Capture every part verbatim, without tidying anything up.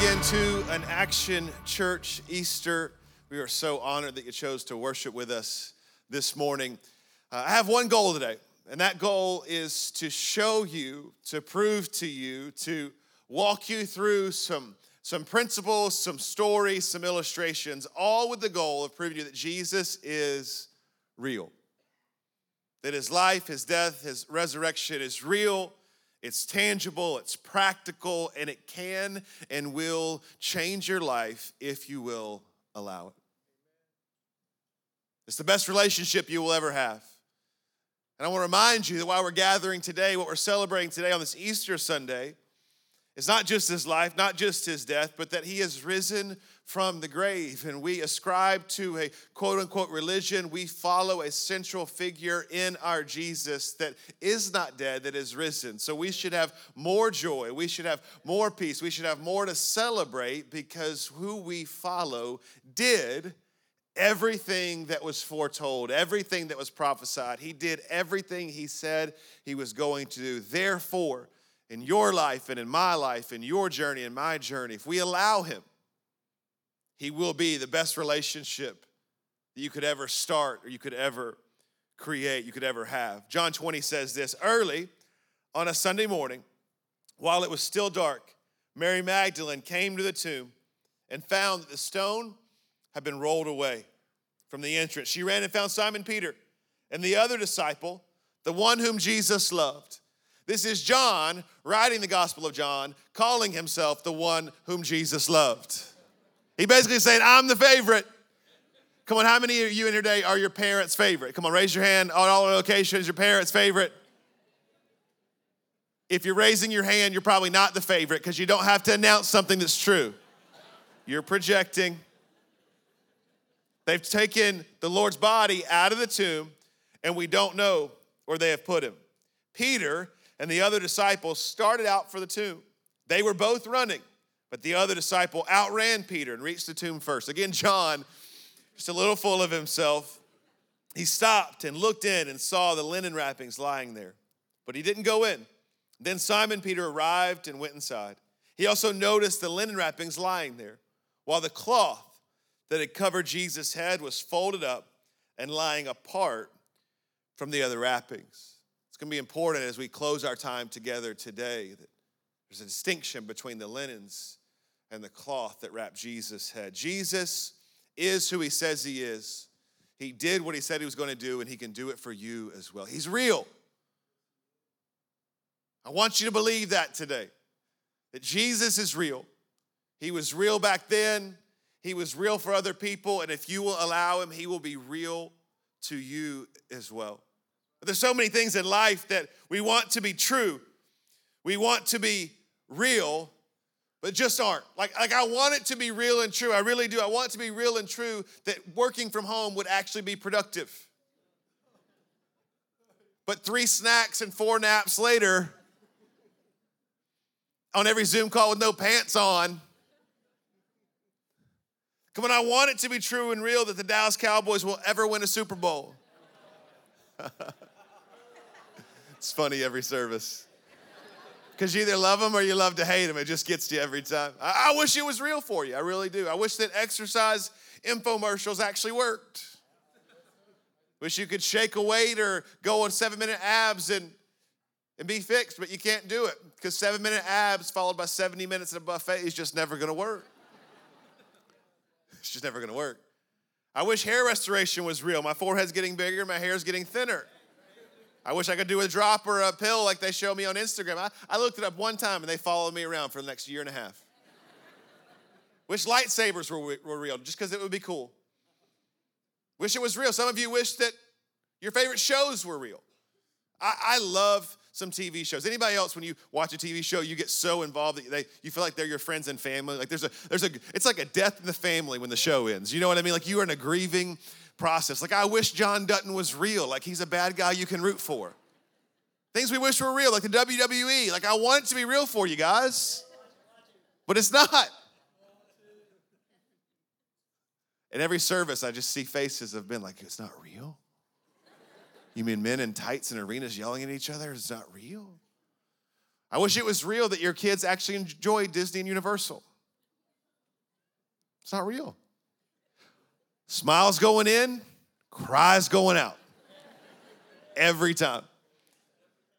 again to an Action Church Easter. We are so honored that you chose to worship with us this morning. Uh, I have one goal today, and that goal is to show you, to prove to you, to walk you through some, some principles, some stories, some illustrations, all with the goal of proving to you that Jesus is real, that his life, his death, his resurrection is real. It's tangible, it's practical, and it can and will change your life if you will allow it. It's the best relationship you will ever have. And I want to remind you that while we're gathering today, what we're celebrating today on this Easter Sunday is not just his life, not just his death, but that he is risen from the grave. And we ascribe to a quote-unquote religion. We follow a central figure in our Jesus that is not dead, that is risen. So we should have more joy. We should have more peace. We should have more to celebrate because who we follow did everything that was foretold, everything that was prophesied. He did everything he said he was going to do. Therefore, in your life and in my life, in your journey and my journey, if we allow him, he will be the best relationship that you could ever start or you could ever create, you could ever have. John twenty says this: early on a Sunday morning, while it was still dark, Mary Magdalene came to the tomb and found that the stone had been rolled away from the entrance. She ran and found Simon Peter and the other disciple, the one whom Jesus loved. This is John writing the Gospel of John, calling himself the one whom Jesus loved. He basically saying, I'm the favorite. Come on, how many of you in here today are your parents' favorite? Come on, raise your hand on all locations, your parents' favorite. If you're raising your hand, you're probably not the favorite because you don't have to announce something that's true. You're projecting. They've taken the Lord's body out of the tomb, and we don't know where they have put him. Peter and the other disciples started out for the tomb. They were both running. But the other disciple outran Peter and reached the tomb first. Again, John, just a little full of himself, he stopped and looked in and saw the linen wrappings lying there. But he didn't go in. Then Simon Peter arrived and went inside. He also noticed the linen wrappings lying there, while the cloth that had covered Jesus' head was folded up and lying apart from the other wrappings. It's going to be important as we close our time together today that there's a distinction between the linens and the cloth that wrapped Jesus' head. Jesus is who he says he is. He did what he said he was going to do, and he can do it for you as well. He's real. I want you to believe that today, that Jesus is real. He was real back then. He was real for other people, and if you will allow him, he will be real to you as well. But there's so many things in life that we want to be true. We want to be real, but just aren't. Like, like I want it to be real and true. I really do. I want it to be real and true that working from home would actually be productive. But three snacks and four naps later, on every Zoom call with no pants on. Come on, I want it to be true and real that the Dallas Cowboys will ever win a Super Bowl. It's funny every service. Because you either love them or you love to hate them. It just gets you every time. I, I wish it was real for you. I really do. I wish that exercise infomercials actually worked. Wish you could shake a weight or go on seven-minute abs and, and be fixed, but you can't do it because seven-minute abs followed by seventy minutes at a buffet is just never going to work. It's just never going to work. I wish hair restoration was real. My forehead's getting bigger. My hair's getting thinner. I wish I could do a drop or a pill like they show me on Instagram. I, I looked it up one time, and they followed me around for the next year and a half. Wish lightsabers were, were real, just because it would be cool. Wish it was real. Some of you wish that your favorite shows were real. I, I love some T V shows. Anybody else, when you watch a T V show, you get so involved that they, you feel like they're your friends and family. Like there's a, there's a, it's like a death in the family when the show ends. You know what I mean? Like you are in a grieving process. Like, I wish John Dutton was real. Like, he's a bad guy you can root for. Things we wish were real, like the W W E. Like, I want it to be real for you guys, but it's not. In every service, I just see faces of men like, it's not real? You mean men in tights and arenas yelling at each other? It's not real? I wish it was real that your kids actually enjoy Disney and Universal. It's not real. Smiles going in, cries going out. Every time.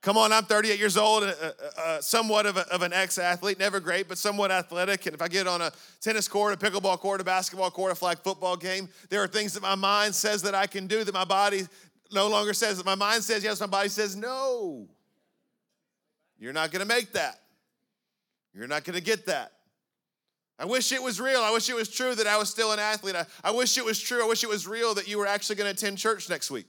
Come on, I'm thirty-eight years old, uh, uh, somewhat of, a, of an ex-athlete, never great, but somewhat athletic. And if I get on a tennis court, a pickleball court, a basketball court, a flag football game, there are things that my mind says that I can do that my body no longer says. That my mind says yes, my body says no. You're not going to make that. You're not going to get that. I wish it was real. I wish it was true that I was still an athlete. I, I wish it was true. I wish it was real that you were actually going to attend church next week.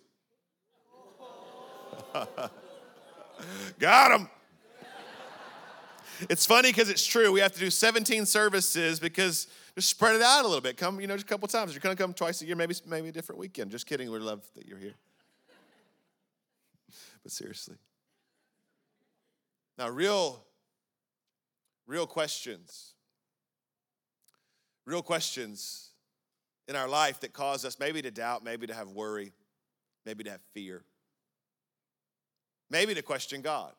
Got him. It's funny because it's true. We have to do seventeen services because just spread it out a little bit. Come, you know, just a couple times. You're going to come twice a year, maybe maybe a different weekend. Just kidding. We love that you're here. But seriously. Now, real, real questions. Real questions in our life that cause us maybe to doubt, maybe to have worry, maybe to have fear. Maybe to question God.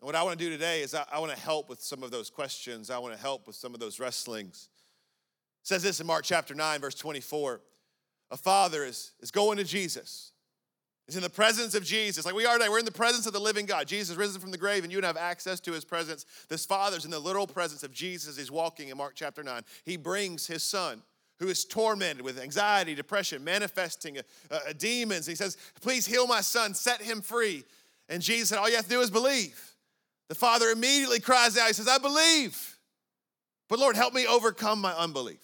And what I want to do today is I, I want to help with some of those questions. I want to help with some of those wrestlings. It says this in Mark chapter nine, verse twenty-four. A father is, is going to Jesus. He's in the presence of Jesus. Like we are today, we're in the presence of the living God. Jesus risen from the grave, and you and I have access to his presence. This father's in the literal presence of Jesus. He's walking in Mark chapter nine. He brings his son, who is tormented with anxiety, depression, manifesting uh, uh, demons. He says, please heal my son, set him free. And Jesus said, all you have to do is believe. The father immediately cries out. He says, I believe, but Lord, help me overcome my unbelief.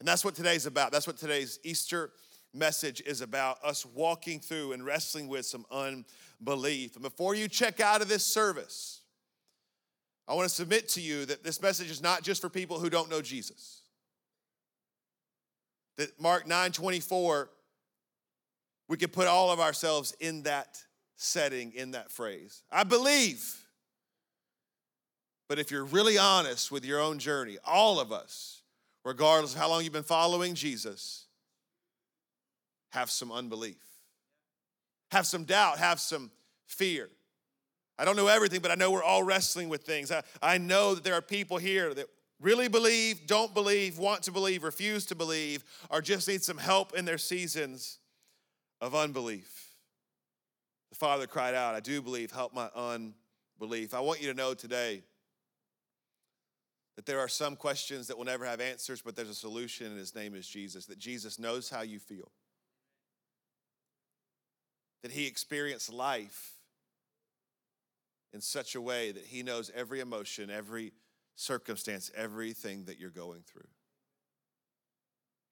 And that's what today's about. That's what today's Easter message is about, us walking through and wrestling with some unbelief. And before you check out of this service, I want to submit to you that this message is not just for people who don't know Jesus. That Mark nine twenty-four, we could put all of ourselves in that setting, in that phrase. I believe. But if you're really honest with your own journey, all of us, regardless of how long you've been following Jesus, have some unbelief. Have some doubt, have some fear. I don't know everything, but I know we're all wrestling with things. I, I know that there are people here that really believe, don't believe, want to believe, refuse to believe, or just need some help in their seasons of unbelief. The father cried out, I do believe, help my unbelief. I want you to know today that there are some questions that will never have answers, but there's a solution, and his name is Jesus, that Jesus knows how you feel, that he experienced life in such a way that he knows every emotion, every circumstance, everything that you're going through.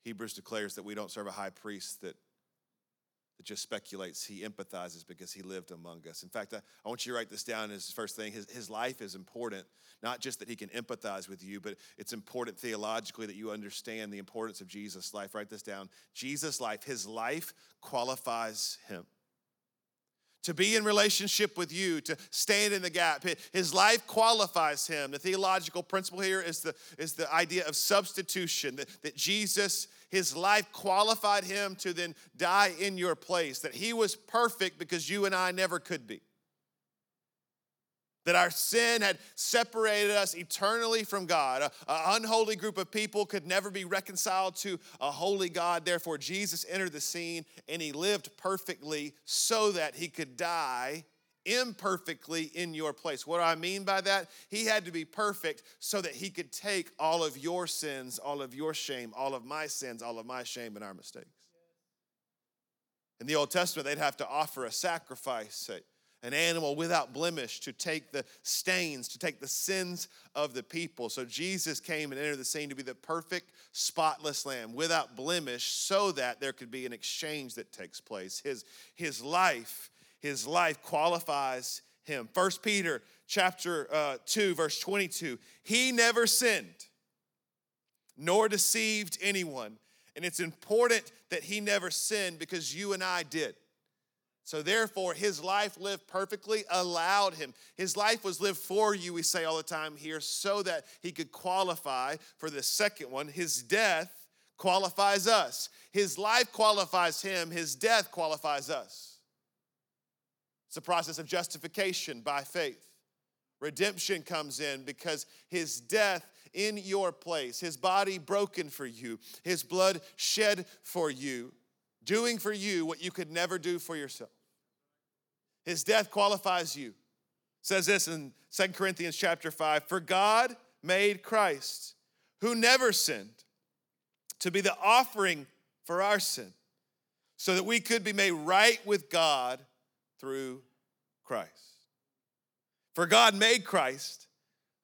Hebrews declares that we don't serve a high priest that, that just speculates. He empathizes because he lived among us. In fact, I, I want you to write this down as the first thing. His, his life is important, not just that he can empathize with you, but it's important theologically that you understand the importance of Jesus' life. Write this down. Jesus' life, his life qualifies him to be in relationship with you, to stand in the gap. His life qualifies him. The theological principle here is the, is the idea of substitution, that, that Jesus, his life qualified him to then die in your place, that he was perfect because you and I never could be, that our sin had separated us eternally from God. An unholy group of people could never be reconciled to a holy God. Therefore, Jesus entered the scene, and he lived perfectly so that he could die imperfectly in your place. What do I mean by that? He had to be perfect so that he could take all of your sins, all of your shame, all of my sins, all of my shame and our mistakes. In the Old Testament, they'd have to offer a sacrifice, an animal without blemish, to take the stains, to take the sins of the people. So Jesus came and entered the scene to be the perfect, spotless lamb without blemish so that there could be an exchange that takes place. His, his life, his life qualifies him. First Peter chapter uh, two, verse twenty-two, he never sinned nor deceived anyone. And it's important that he never sinned because you and I did. So therefore, his life lived perfectly allowed him. His life was lived for you, we say all the time here, so that he could qualify for the second one. His death qualifies us. His life qualifies him. His death qualifies us. It's a process of justification by faith. Redemption comes in because his death in your place, his body broken for you, his blood shed for you, doing for you what you could never do for yourself. His death qualifies you. It says this in Second Corinthians chapter five, for God made Christ, who never sinned, to be the offering for our sin, so that we could be made right with God through Christ. For God made Christ,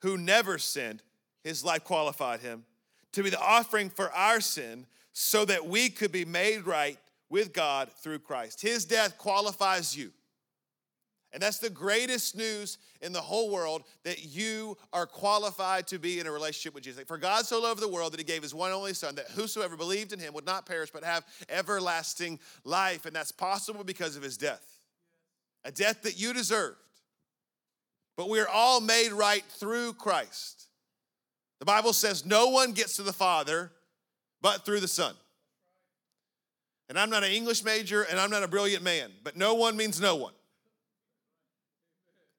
who never sinned, his life qualified him, to be the offering for our sin, so that we could be made right with God through Christ. His death qualifies you. And that's the greatest news in the whole world, that you are qualified to be in a relationship with Jesus. For God so loved the world that he gave his one and only son, that whosoever believed in him would not perish but have everlasting life. And that's possible because of his death, a death that you deserved. But we are all made right through Christ. The Bible says no one gets to the Father but through the Son. And I'm not an English major and I'm not a brilliant man, but no one means no one.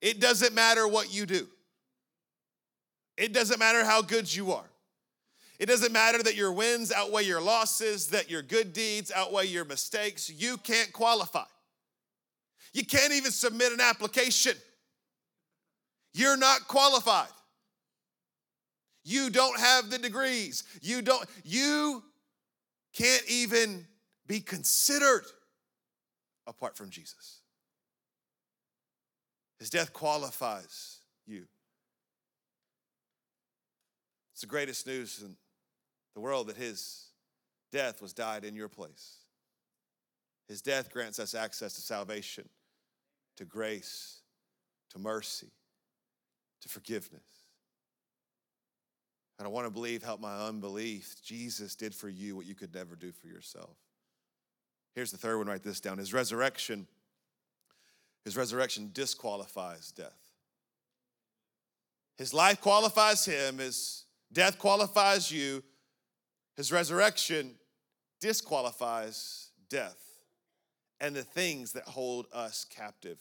It doesn't matter what you do. It doesn't matter how good you are. It doesn't matter that your wins outweigh your losses, that your good deeds outweigh your mistakes. You can't qualify. You can't even submit an application. You're not qualified. You don't have the degrees. You don't, you can't even be considered apart from Jesus. His death qualifies you. It's the greatest news in the world that his death was died in your place. His death grants us access to salvation, to grace, to mercy, to forgiveness. And I want to believe, help my unbelief. Jesus did for you what you could never do for yourself. Here's the third one, write this down. His resurrection His resurrection disqualifies death. His life qualifies him. His death qualifies you. His resurrection disqualifies death and the things that hold us captive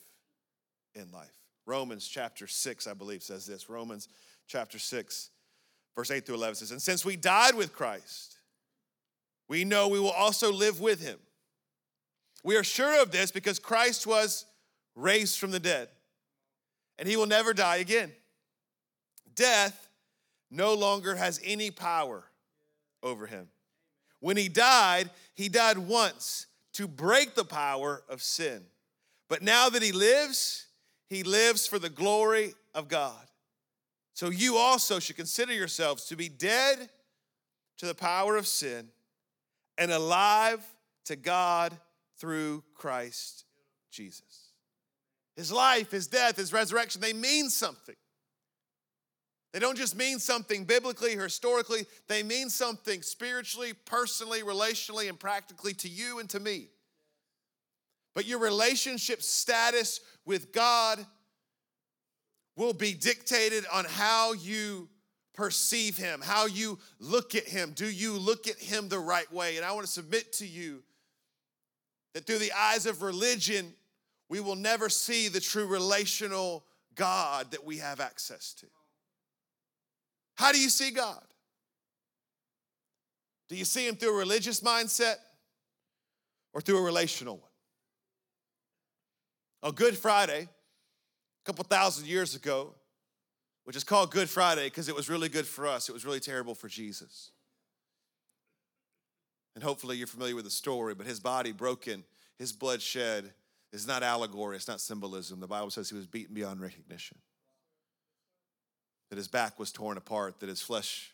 in life. Romans chapter six, I believe, says this. Romans chapter six, verse eight through eleven says, and since we died with Christ, we know we will also live with him. We are sure of this because Christ was raised from the dead, and he will never die again. Death no longer has any power over him. When he died, he died once to break the power of sin. But now that he lives, he lives for the glory of God. So you also should consider yourselves to be dead to the power of sin and alive to God through Christ Jesus. His life, his death, his resurrection, they mean something. They don't just mean something biblically or historically. They mean something spiritually, personally, relationally, and practically to you and to me. But your relationship status with God will be dictated on how you perceive him, how you look at him. Do you look at him the right way? And I want to submit to you that through the eyes of religion, we will never see the true relational God that we have access to. How do you see God? Do you see him through a religious mindset or through a relational one? On Good Friday, a couple thousand years ago, which is called Good Friday because it was really good for us, it was really terrible for Jesus. And hopefully you're familiar with the story, but his body broken, his blood shed, it's not allegory, it's not symbolism. The Bible says he was beaten beyond recognition, that his back was torn apart, that his flesh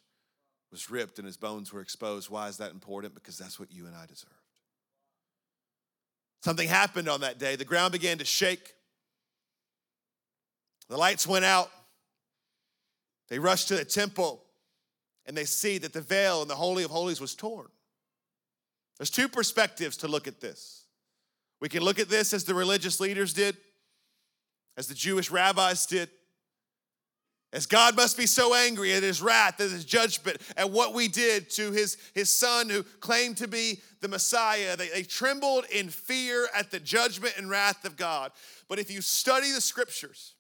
was ripped and his bones were exposed. Why is that important? Because that's what you and I deserved. Something happened on that day. The ground began to shake. The lights went out. They rushed to the temple, and they see that the veil in the Holy of Holies was torn. There's two perspectives to look at this. We can look at this as the religious leaders did, as the Jewish rabbis did, as God must be so angry at his wrath, at his judgment, at what we did to his, his son who claimed to be the Messiah. They, they trembled in fear at the judgment and wrath of God. But if you study the scriptures,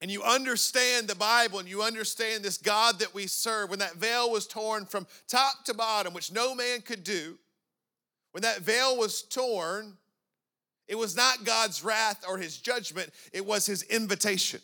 and you understand the Bible and you understand this God that we serve, when that veil was torn from top to bottom, which no man could do, when that veil was torn, it was not God's wrath or his judgment. It was his invitation.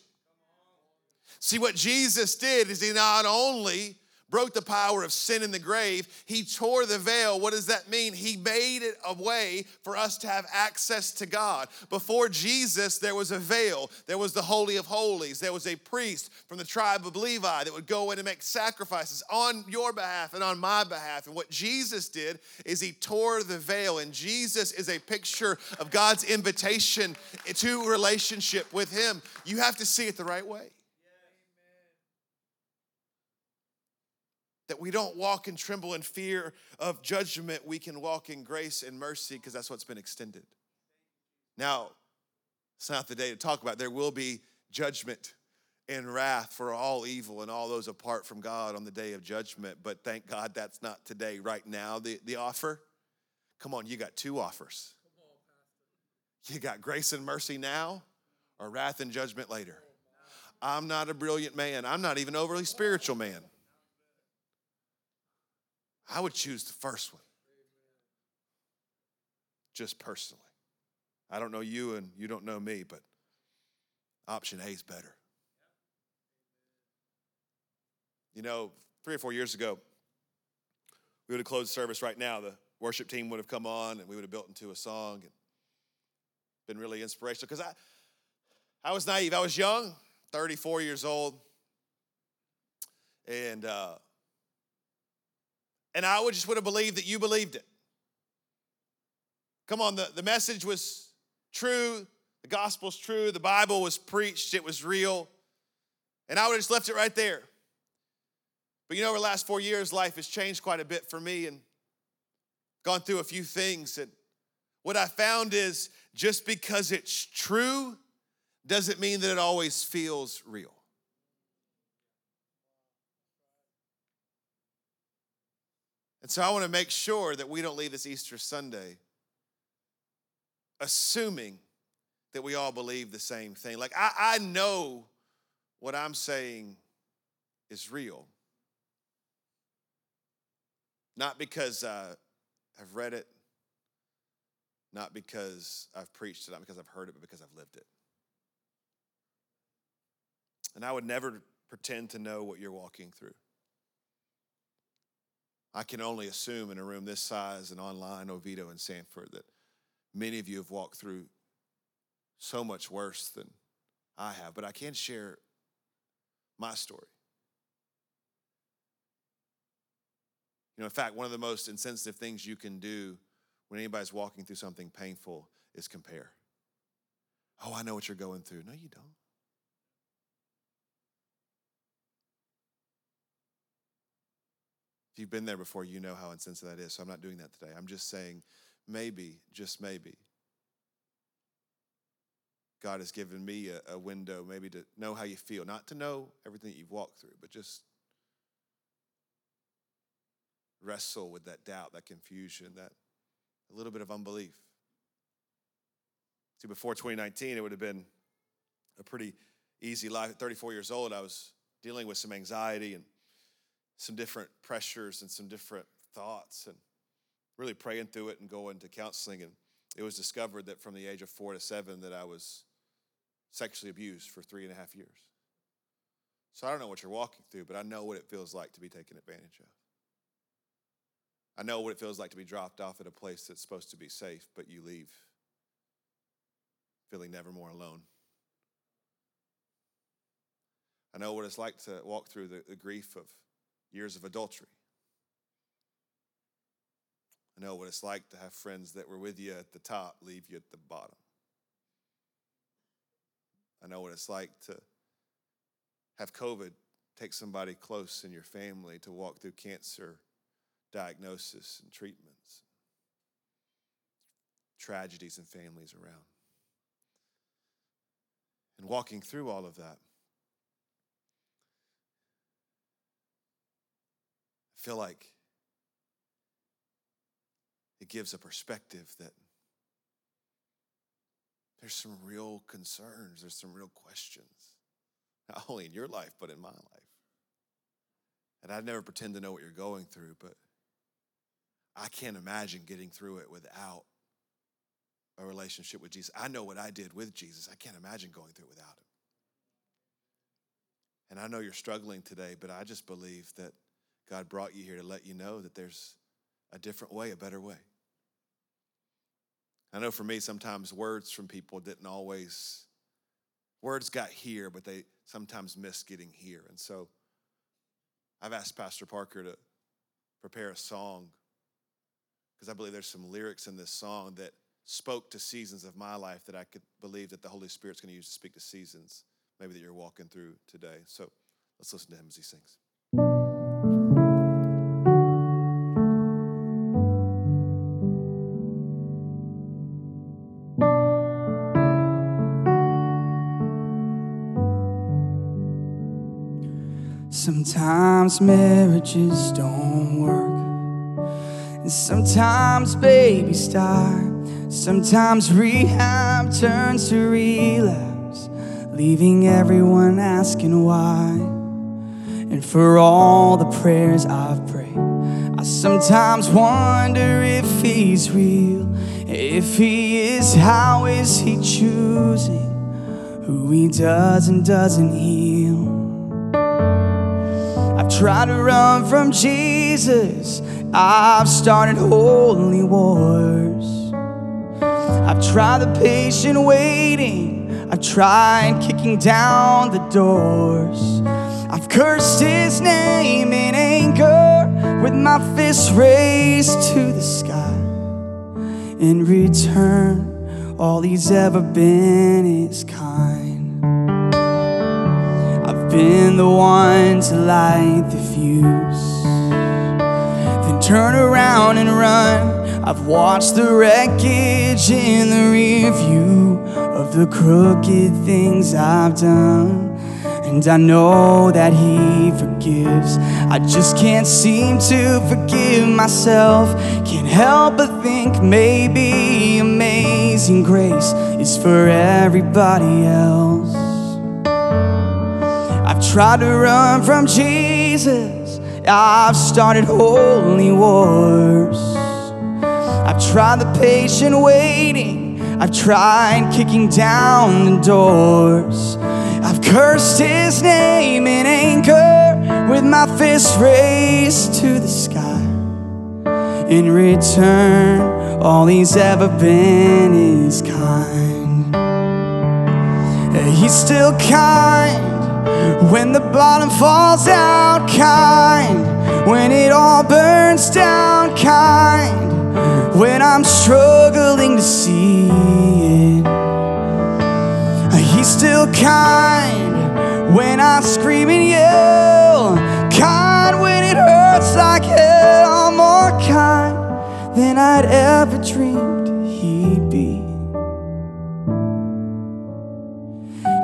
See, what Jesus did is he not only broke the power of sin in the grave, he tore the veil. What does that mean? He made it a way for us to have access to God. Before Jesus, there was a veil. There was the Holy of Holies. There was a priest from the tribe of Levi that would go in and make sacrifices on your behalf and on my behalf. And what Jesus did is he tore the veil. And Jesus is a picture of God's invitation to relationship with him. You have to see it the right way. That we don't walk and tremble in fear of judgment. We can walk in grace and mercy because that's what's been extended. Now, it's not the day to talk about. There will be judgment and wrath for all evil and all those apart from God on the day of judgment. But thank God that's not today. Right now, the, the offer, come on, you got two offers. You got grace and mercy now or wrath and judgment later. I'm not a brilliant man. I'm not even overly spiritual man. I would choose the first one, just personally. I don't know you and you don't know me, but option A is better. You know, three or four years ago, we would have closed service right now. The worship team would have come on and we would have built into a song and been really inspirational because I, I was naive. I was young, thirty-four years old, and uh, And I would just would have believed that you believed it. Come on, the, the message was true. The gospel's true. The Bible was preached. It was real. And I would have just left it right there. But you know, over the last four years, life has changed quite a bit for me and gone through a few things. And what I found is just because it's true doesn't mean that it always feels real. And so I want to make sure that we don't leave this Easter Sunday assuming that we all believe the same thing. Like, I, I know what I'm saying is real. Not because uh, I've read it, not because I've preached it, not because I've heard it, but because I've lived it. And I would never pretend to know what you're walking through. I can only assume in a room this size and online, Oviedo and Sanford, that many of you have walked through so much worse than I have. But I can share my story. You know, in fact, one of the most insensitive things you can do when anybody's walking through something painful is compare. Oh, I know what you're going through. No, you don't. If you've been there before, you know how insensitive that is, so I'm not doing that today. I'm just saying maybe, just maybe, God has given me a, a window maybe to know how you feel, not to know everything that you've walked through, but just wrestle with that doubt, that confusion, that a little bit of unbelief. See, before twenty nineteen, it would have been a pretty easy life. At thirty-four years old, I was dealing with some anxiety and some different pressures and some different thoughts and really praying through it and going to counseling. And it was discovered that from the age of four to seven that I was sexually abused for three and a half years. So I don't know what you're walking through, but I know what it feels like to be taken advantage of. I know what it feels like to be dropped off at a place that's supposed to be safe, but you leave feeling never more alone. I know what it's like to walk through the, the grief of years of adultery. I know what it's like to have friends that were with you at the top leave you at the bottom. I know what it's like to have COVID take somebody close in your family, to walk through cancer diagnosis and treatments, tragedies in families around. And walking through all of that, feel like it gives a perspective that there's some real concerns, there's some real questions, Not only in your life, but in my life. And I'd never pretend to know what you're going through, but I can't imagine getting through it without a relationship with Jesus. I know what I did with Jesus. I can't imagine going through it without him. And I know you're struggling today, but I just believe that God brought you here to let you know that there's a different way, a better way. I know for me, sometimes words from people didn't always, words got here, but they sometimes missed getting here. And so I've asked Pastor Parker to prepare a song because I believe there's some lyrics in this song that spoke to seasons of my life that I could believe that the Holy Spirit's going to use to speak to seasons maybe that you're walking through today. So let's listen to him as he sings. Sometimes marriages don't work, and sometimes babies die. Sometimes rehab turns to relapse, leaving everyone asking why. And for all the prayers I've prayed, I sometimes wonder if he's real. If he is, how is he choosing who he does and doesn't heal? I've tried to run from Jesus, I've started holy wars. I've tried the patient waiting, I've tried kicking down the doors. I've cursed his name in anger with my fists raised to the sky. In return, all he's ever been is kind. I've been the one to light the fuse, then turn around and run. I've watched the wreckage in the rear view of the crooked things I've done, and I know that he forgives. I just can't seem to forgive myself. Can't help but think maybe amazing grace is for everybody else. I've tried to run from Jesus, I've started holy wars. I've tried the patient waiting, I've tried kicking down the doors. I've cursed his name in anger with my fists raised to the sky. In return, all he's ever been is kind. He's still kind when the bottom falls out, kind when it all burns down, kind when I'm struggling to see it. He's still kind when I scream and yell, kind when it hurts like hell. More kind than I'd ever dreamed he'd be.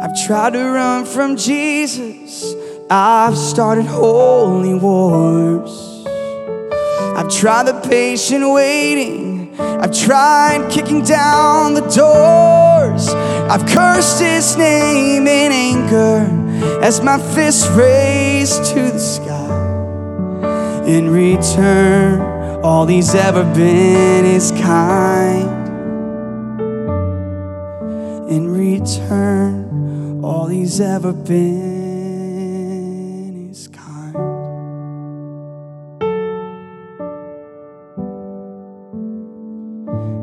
I've tried to run from Jesus, I've started holy wars. I've tried the patient waiting, I've tried kicking down the doors. I've cursed his name in anger as my fists raised to the sky. In return, all he's ever been is kind. In return, all he's ever been.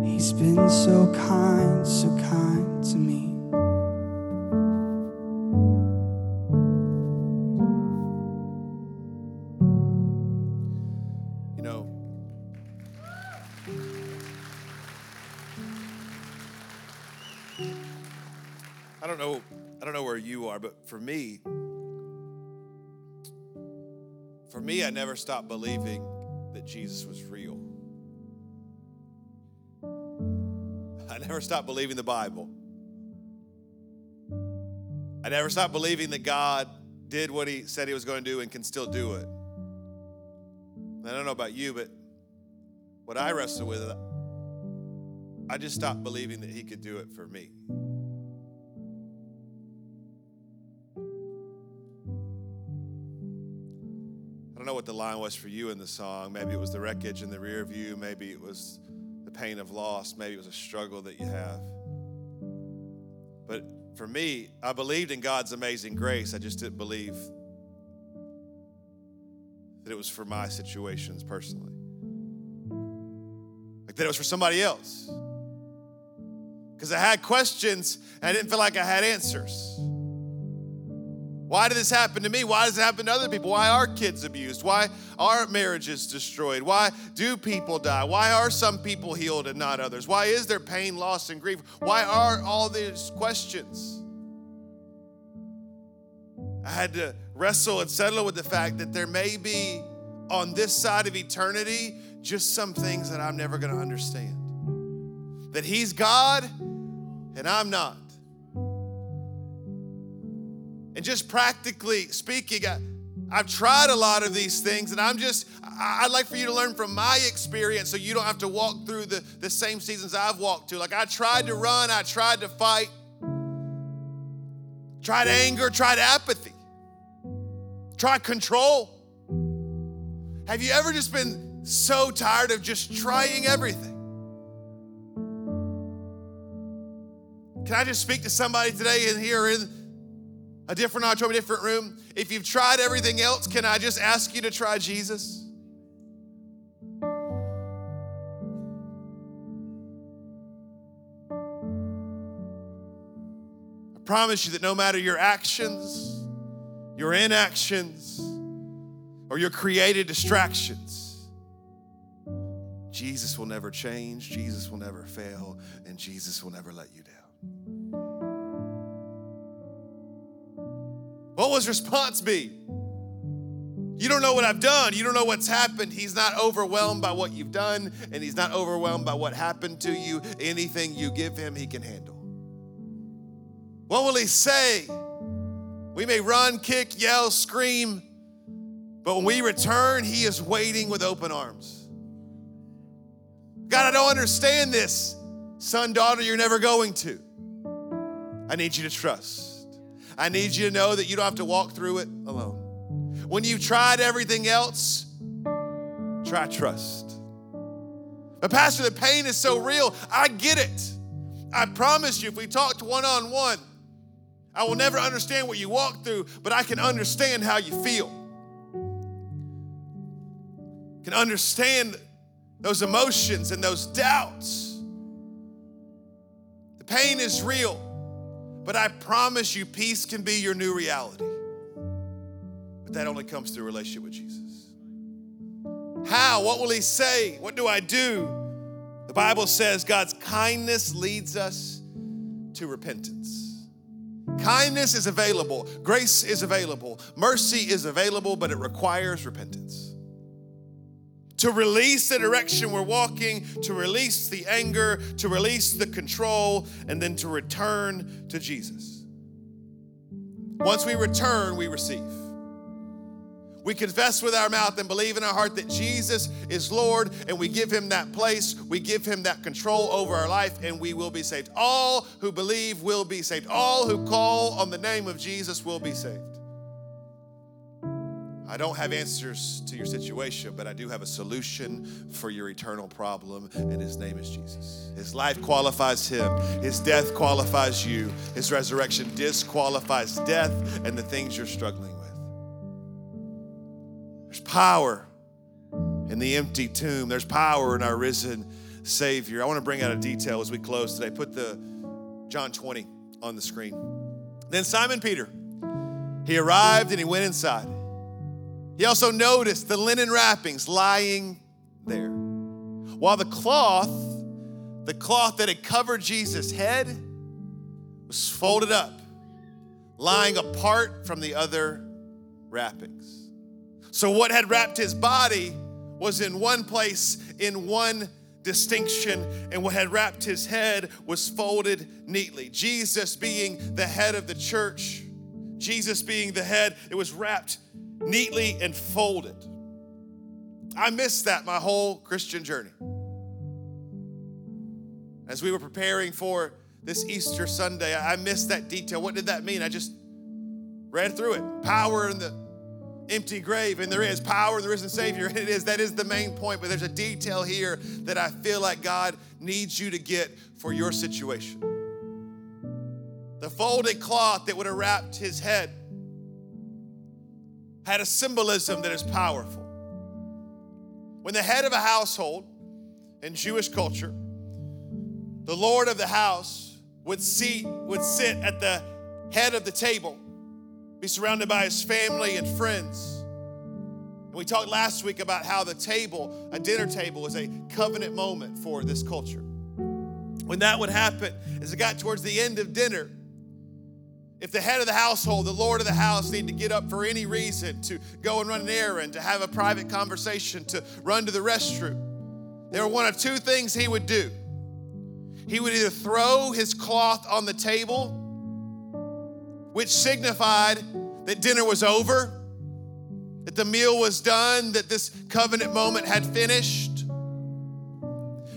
He's been so kind, so kind to me. You know, I don't know, I don't know where you are, but for me, for me, I never stopped believing that Jesus was real. I never stopped believing the Bible. I never stopped believing that God did what he said he was going to do and can still do it. And I don't know about you, but what I wrestle with, I just stopped believing that he could do it for me. know what the line was for you in the song. Maybe it was the wreckage in the rear view. Maybe it was the pain of loss. Maybe it was a struggle that you have. But for me, I believed in God's amazing grace. I just didn't believe that it was for my situations personally. Like that it was for somebody else. Because I had questions and I didn't feel like I had answers. Why did this happen to me? Why does it happen to other people? Why are kids abused? Why are marriages destroyed? Why do people die? Why are some people healed and not others? Why is there pain, loss, and grief? Why are all these questions? I had to wrestle and settle with the fact that there may be on this side of eternity just some things that I'm never going to understand. That He's God and I'm not. And just practically speaking, I, I've tried a lot of these things, and I'm just, I, I'd like for you to learn from my experience so you don't have to walk through the, the same seasons I've walked through. Like I tried to run, I tried to fight, tried anger, tried apathy, tried control. Have you ever just been so tired of just trying everything? Can I just speak to somebody today in here in a different auditorium, a different room? If you've tried everything else, can I just ask you to try Jesus? I promise you that no matter your actions, your inactions, or your created distractions, Jesus will never change, Jesus will never fail, and Jesus will never let you down. What will His response be? You don't know what I've done. You don't know what's happened. He's not overwhelmed by what you've done, and He's not overwhelmed by what happened to you. Anything you give Him, He can handle. What will He say? We may run, kick, yell, scream, but when we return, He is waiting with open arms. God, I don't understand this. Son, daughter, you're never going to. I need you to trust. I need you to know that you don't have to walk through it alone. When you've tried everything else, try trust. But Pastor, the pain is so real. I get it. I promise you, if we talked one-on-one, I will never understand what you walk through, but I can understand how you feel. Can understand those emotions and those doubts. The pain is real. But I promise you, peace can be your new reality. But that only comes through a relationship with Jesus. How? What will He say? What do I do? The Bible says God's kindness leads us to repentance. Kindness is available. Grace is available. Mercy is available, but it requires repentance. To release the direction we're walking, to release the anger, to release the control, and then to return to Jesus. Once we return, we receive. We confess with our mouth and believe in our heart that Jesus is Lord, and we give Him that place, we give Him that control over our life, and we will be saved. All who believe will be saved. All who call on the name of Jesus will be saved. I don't have answers to your situation, but I do have a solution for your eternal problem, and His name is Jesus. His life qualifies Him. His death qualifies you. His resurrection disqualifies death and the things you're struggling with. There's power in the empty tomb. There's power in our risen Savior. I want to bring out a detail as we close today. Put the John twenty on the screen. Then Simon Peter, he arrived and he went inside. He also noticed the linen wrappings lying there, while the cloth, the cloth that had covered Jesus' head, was folded up, lying apart from the other wrappings. So what had wrapped His body was in one place, in one distinction, and what had wrapped His head was folded neatly. Jesus being the head of the church, Jesus being the head, it was wrapped neatly and folded. I missed that my whole Christian journey. As we were preparing for this Easter Sunday, I missed that detail. What did that mean? I just read through it. Power in the empty grave, and there is power, there is a Savior. It is, that is the main point, but there's a detail here that I feel like God needs you to get for your situation. The folded cloth that would have wrapped his head had a symbolism that is powerful. When the head of a household in Jewish culture, the Lord of the house would sit, would sit at the head of the table, be surrounded by his family and friends. And we talked last week about how the table, a dinner table, is a covenant moment for this culture. When that would happen, as it got towards the end of dinner, if the head of the household, the Lord of the house, needed to get up for any reason, to go and run an errand, to have a private conversation, to run to the restroom, there were one of two things he would do. He would either throw his cloth on the table, which signified that dinner was over, that the meal was done, that this covenant moment had finished.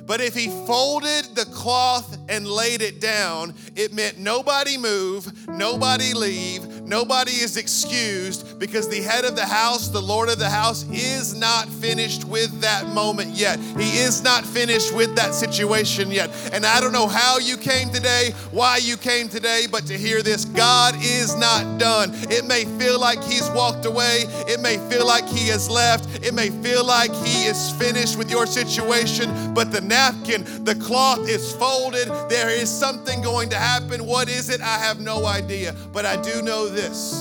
But if he folded the cloth and laid it down, it meant nobody move, nobody leave, nobody is excused, because the head of the house, the Lord of the house, is not finished with that moment yet. He is not finished with that situation yet. And I don't know how you came today, why you came today, but to hear this, God is not done. It may feel like he's walked away. It may feel like he has left. It may feel like he is finished with your situation, but the napkin, the cloth is folded. There is something going to happen. What is it? I have no idea. But I do know this.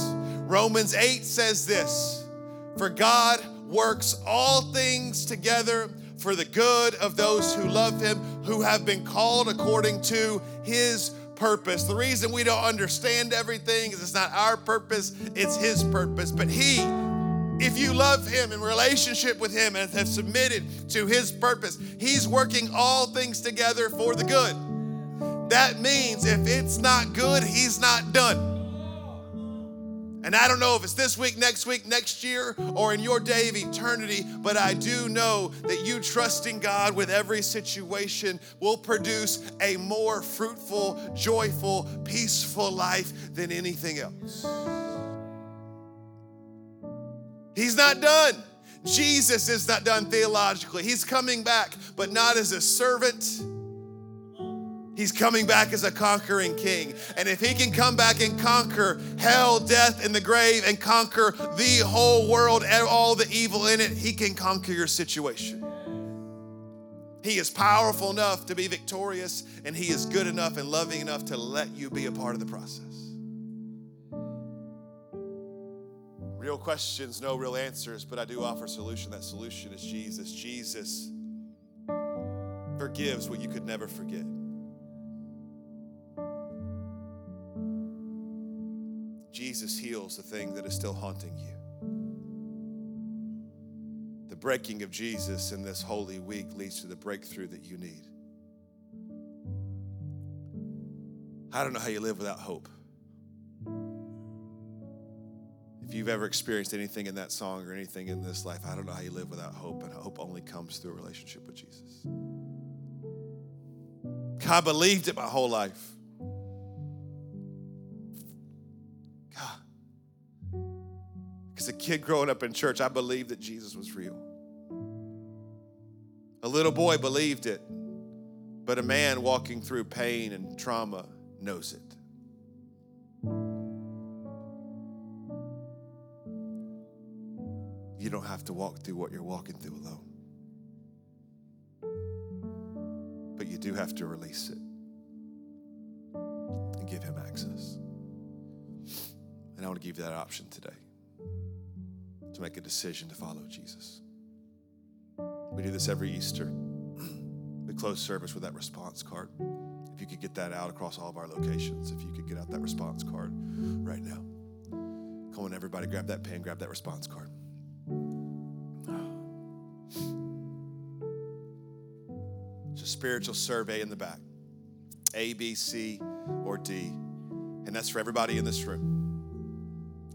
Romans eight says this: for God works all things together for the good of those who love him, who have been called according to his purpose. The reason we don't understand everything is it's not our purpose, it's his purpose. But he, if you love him, in relationship with him, and have submitted to his purpose, he's working all things together for the good. That means if it's not good, he's not done. And I don't know if it's this week, next week, next year, or in your day of eternity, but I do know that you trusting God with every situation will produce a more fruitful, joyful, peaceful life than anything else. He's not done. Jesus is not done theologically. He's coming back, but not as a servant. He's coming back as a conquering king. And if he can come back and conquer hell, death, and the grave, and conquer the whole world and all the evil in it, he can conquer your situation. He is powerful enough to be victorious, and he is good enough and loving enough to let you be a part of the process. Real questions, no real answers, but I do offer a solution. That solution is Jesus. Jesus forgives what you could never forget. Jesus heals the thing that is still haunting you. The breaking of Jesus in this Holy Week leads to the breakthrough that you need. I don't know how you live without hope. If you've ever experienced anything in that song or anything in this life, I don't know how you live without hope, and hope only comes through a relationship with Jesus. God, believed it my whole life. God, as a kid growing up in church, I believed that Jesus was real. A little boy believed it, but a man walking through pain and trauma knows it. You don't have to walk through what you're walking through alone. But you do have to release it and give him access. And I want to give you that option today, to make a decision to follow Jesus. We do this every Easter. We close service with that response card. If you could get that out across all of our locations, if you could get out that response card right now. Come on, everybody, grab that pen, grab that response card. It's a spiritual survey in the back, A, B, C, or D, and that's for everybody in this room.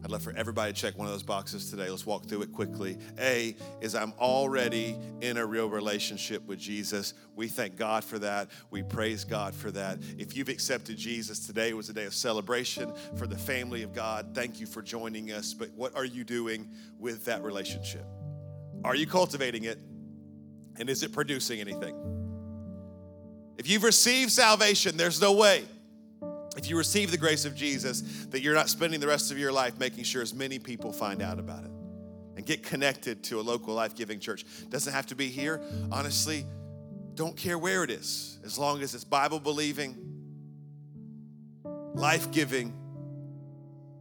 I'd love for everybody to check one of those boxes today. Let's walk through it quickly. A is I'm already in a real relationship with Jesus. We thank God for that. We praise God for that. If you've accepted Jesus, today was a day of celebration for the family of God. Thank you for joining us. But what are you doing with that relationship? Are you cultivating it? And is it producing anything? If you've received salvation, there's no way, if you receive the grace of Jesus, that you're not spending the rest of your life making sure as many people find out about it and get connected to a local life-giving church. Doesn't have to be here. Honestly, don't care where it is, as long as it's Bible-believing, life-giving,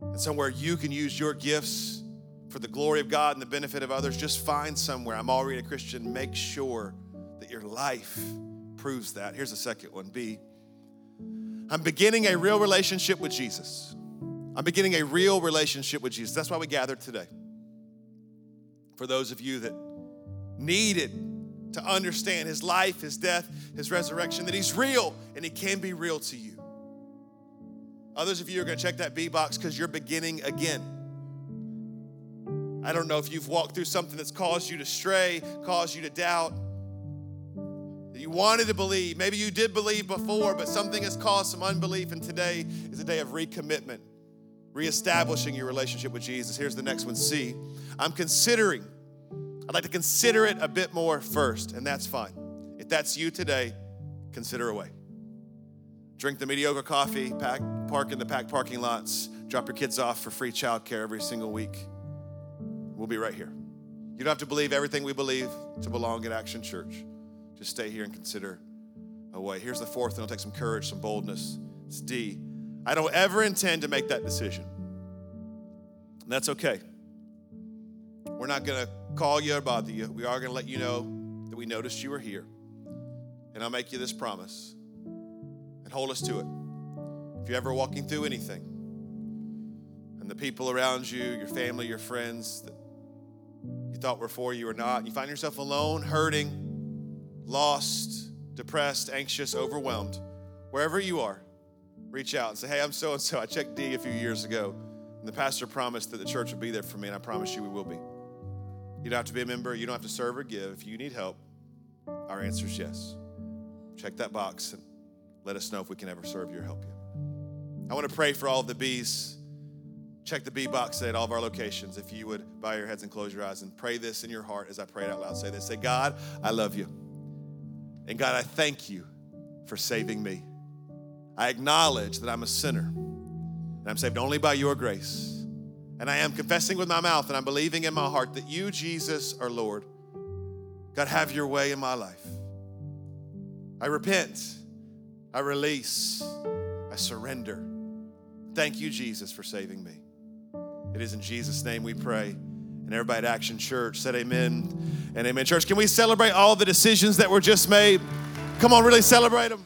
and somewhere you can use your gifts for the glory of God and the benefit of others. Just find somewhere. I'm already a Christian. Make sure that your life proves that. Here's the second one, B. I'm beginning a real relationship with Jesus. I'm beginning a real relationship with Jesus. That's why we gathered today. For those of you that needed to understand his life, his death, his resurrection, that he's real and he can be real to you. Others of you are going to check that B box because you're beginning again. I don't know if you've walked through something that's caused you to stray, caused you to doubt, that you wanted to believe. Maybe you did believe before, but something has caused some unbelief, and today is a day of recommitment, reestablishing your relationship with Jesus. Here's the next one, C. I'm considering. I'd like to consider it a bit more first, and that's fine. If that's you today, consider away. Drink the mediocre coffee, pack, park in the packed parking lots, drop your kids off for free childcare every single week. We'll be right here. You don't have to believe everything we believe to belong at Action Church. Just stay here and consider a way. Here's the fourth, and it'll take some courage, some boldness. It's D. I don't ever intend to make that decision. And that's okay. We're not going to call you or bother you. We are going to let you know that we noticed you were here. And I'll make you this promise and hold us to it. If you're ever walking through anything and the people around you, your family, your friends, that you thought were for you or not, you find yourself alone, hurting, lost, depressed, anxious, overwhelmed, wherever you are, reach out and say, hey, I'm so-and-so. I checked D a few years ago, and the pastor promised that the church would be there for me, and I promise you we will be. You don't have to be a member. You don't have to serve or give. If you need help, our answer is yes. Check that box and let us know if we can ever serve you or help you. I want to pray for all of the B's. Check the B box at all of our locations. If you would bow your heads and close your eyes and pray this in your heart as I pray it out loud. Say this. Say, God, I love you. And God, I thank you for saving me. I acknowledge that I'm a sinner and I'm saved only by your grace. And I am confessing with my mouth and I'm believing in my heart that you, Jesus, are Lord. God, have your way in my life. I repent. I release. I surrender. Thank you, Jesus, for saving me. It is in Jesus' name we pray. And everybody at Action Church said amen and amen. Church, can we celebrate all the decisions that were just made? Come on, really celebrate them.